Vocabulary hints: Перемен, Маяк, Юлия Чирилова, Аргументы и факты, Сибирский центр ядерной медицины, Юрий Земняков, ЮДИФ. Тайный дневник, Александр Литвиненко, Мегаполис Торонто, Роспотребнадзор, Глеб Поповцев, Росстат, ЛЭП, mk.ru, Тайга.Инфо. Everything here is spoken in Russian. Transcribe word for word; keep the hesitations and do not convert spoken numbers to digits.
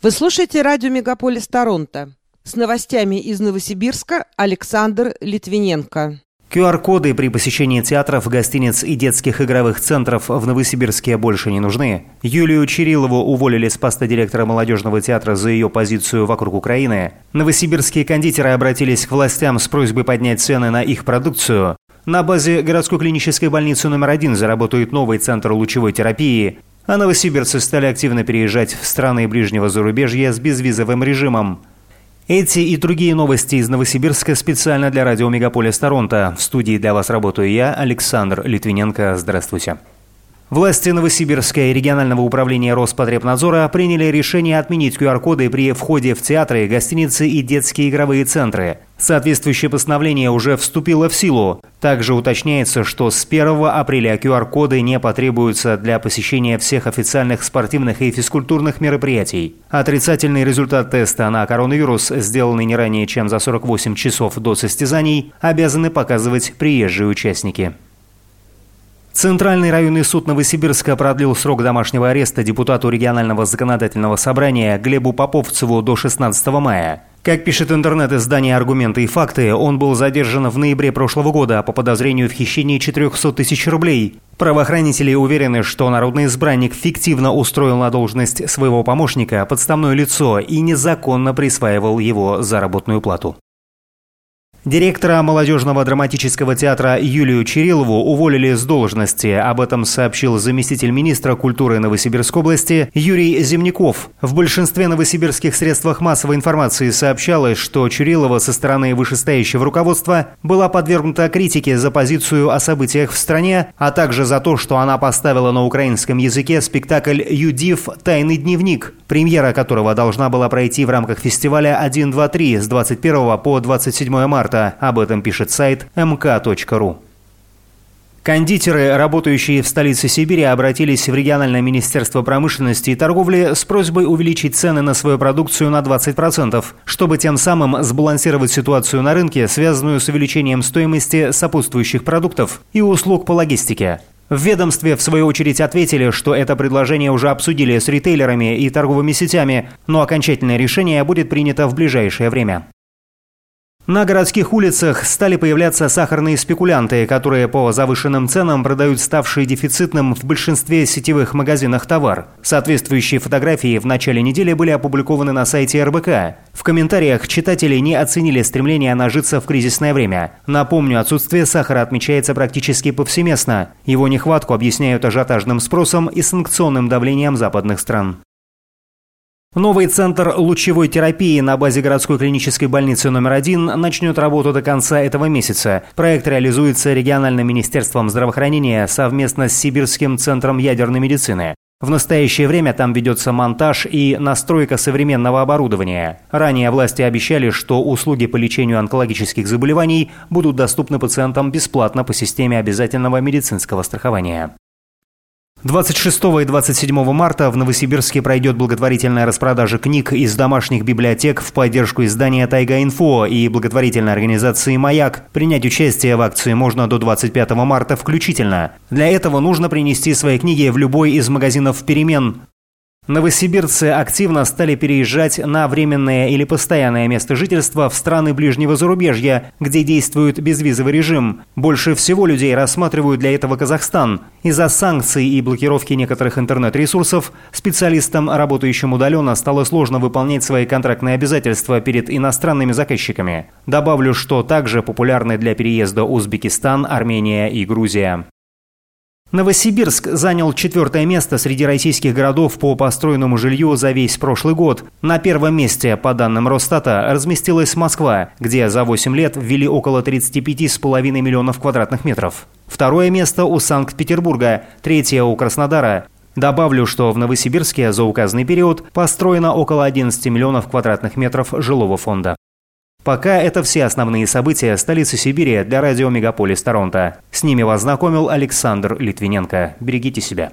Вы слушаете радио «Мегаполис Торонто». С новостями из Новосибирска Александр Литвиненко. ку ар коды при посещении театров, гостиниц и детских игровых центров в Новосибирске больше не нужны. Юлию Чирилову уволили с поста директора молодежного театра за ее позицию вокруг Украины. Новосибирские кондитеры обратились к властям с просьбой поднять цены на их продукцию. На базе городской клинической больницы номер один заработает новый центр лучевой терапии. А новосибирцы стали активно переезжать в страны ближнего зарубежья с безвизовым режимом. Эти и другие новости из Новосибирска специально для радио «Мегаполис Торонто». В студии для вас работаю я, Александр Литвиненко. Здравствуйте. Власти Новосибирска и регионального управления Роспотребнадзора приняли решение отменить ку ар коды при входе в театры, гостиницы и детские игровые центры. Соответствующее постановление уже вступило в силу. Также уточняется, что с первого апреля ку ар коды не потребуются для посещения всех официальных спортивных и физкультурных мероприятий. Отрицательный результат теста на коронавирус, сделанный не ранее, чем за сорок восемь часов до состязаний, обязаны показывать приезжие участники. Центральный районный суд Новосибирска продлил срок домашнего ареста депутату регионального законодательного собрания Глебу Поповцеву до шестнадцатого мая. Как пишет интернет-издание «Аргументы и факты», он был задержан в ноябре прошлого года по подозрению в хищении четыреста тысяч рублей. Правоохранители уверены, что народный избранник фиктивно устроил на должность своего помощника подставное лицо и незаконно присваивал его заработную плату. Директора молодежного драматического театра Юлию Чирилову уволили с должности. Об этом сообщил заместитель министра культуры Новосибирской области Юрий Земняков. В большинстве новосибирских средствах массовой информации сообщалось, что Чирилова со стороны вышестоящего руководства была подвергнута критике за позицию о событиях в стране, а также за то, что она поставила на украинском языке спектакль «ЮДИФ. Тайный дневник», премьера которого должна была пройти в рамках фестиваля один два три с двадцать первого по двадцать седьмое марта. Об этом пишет сайт эм ка точка ру. Кондитеры, работающие в столице Сибири, обратились в региональное министерство промышленности и торговли с просьбой увеличить цены на свою продукцию на двадцать процентов, чтобы тем самым сбалансировать ситуацию на рынке, связанную с увеличением стоимости сопутствующих продуктов и услуг по логистике. В ведомстве, в свою очередь, ответили, что это предложение уже обсудили с ритейлерами и торговыми сетями, но окончательное решение будет принято в ближайшее время. На городских улицах стали появляться сахарные спекулянты, которые по завышенным ценам продают ставший дефицитным в большинстве сетевых магазинах товар. Соответствующие фотографии в начале недели были опубликованы на сайте эр бэ ка. В комментариях читатели не оценили стремление нажиться в кризисное время. Напомню, отсутствие сахара отмечается практически повсеместно. Его нехватку объясняют ажиотажным спросом и санкционным давлением западных стран. Новый центр лучевой терапии на базе городской клинической больницы номер один начнет работу до конца этого месяца. Проект реализуется региональным министерством здравоохранения совместно с Сибирским центром ядерной медицины. В настоящее время там ведется монтаж и настройка современного оборудования. Ранее власти обещали, что услуги по лечению онкологических заболеваний будут доступны пациентам бесплатно по системе обязательного медицинского страхования. двадцать шестого и двадцать седьмого марта в Новосибирске пройдет благотворительная распродажа книг из домашних библиотек в поддержку издания «Тайга.Инфо» и благотворительной организации «Маяк». Принять участие в акции можно до двадцать пятого марта включительно. Для этого нужно принести свои книги в любой из магазинов «Перемен». Новосибирцы активно стали переезжать на временное или постоянное место жительства в страны ближнего зарубежья, где действует безвизовый режим. Больше всего людей рассматривают для этого Казахстан. Из-за санкций и блокировки некоторых интернет-ресурсов специалистам, работающим удаленно, стало сложно выполнять свои контрактные обязательства перед иностранными заказчиками. Добавлю, что также популярны для переезда Узбекистан, Армения и Грузия. Новосибирск занял четвертое место среди российских городов по построенному жилью за весь прошлый год. На первом месте, по данным Росстата, разместилась Москва, где за восемь лет ввели около тридцать пять целых пять десятых миллионов квадратных метров. Второе место у Санкт-Петербурга, третье у Краснодара. Добавлю, что в Новосибирске за указанный период построено около одиннадцать миллионов квадратных метров жилого фонда. Пока это все основные события столицы Сибири для радио «Мегаполис Торонто». С ними вас знакомил Александр Литвиненко. Берегите себя.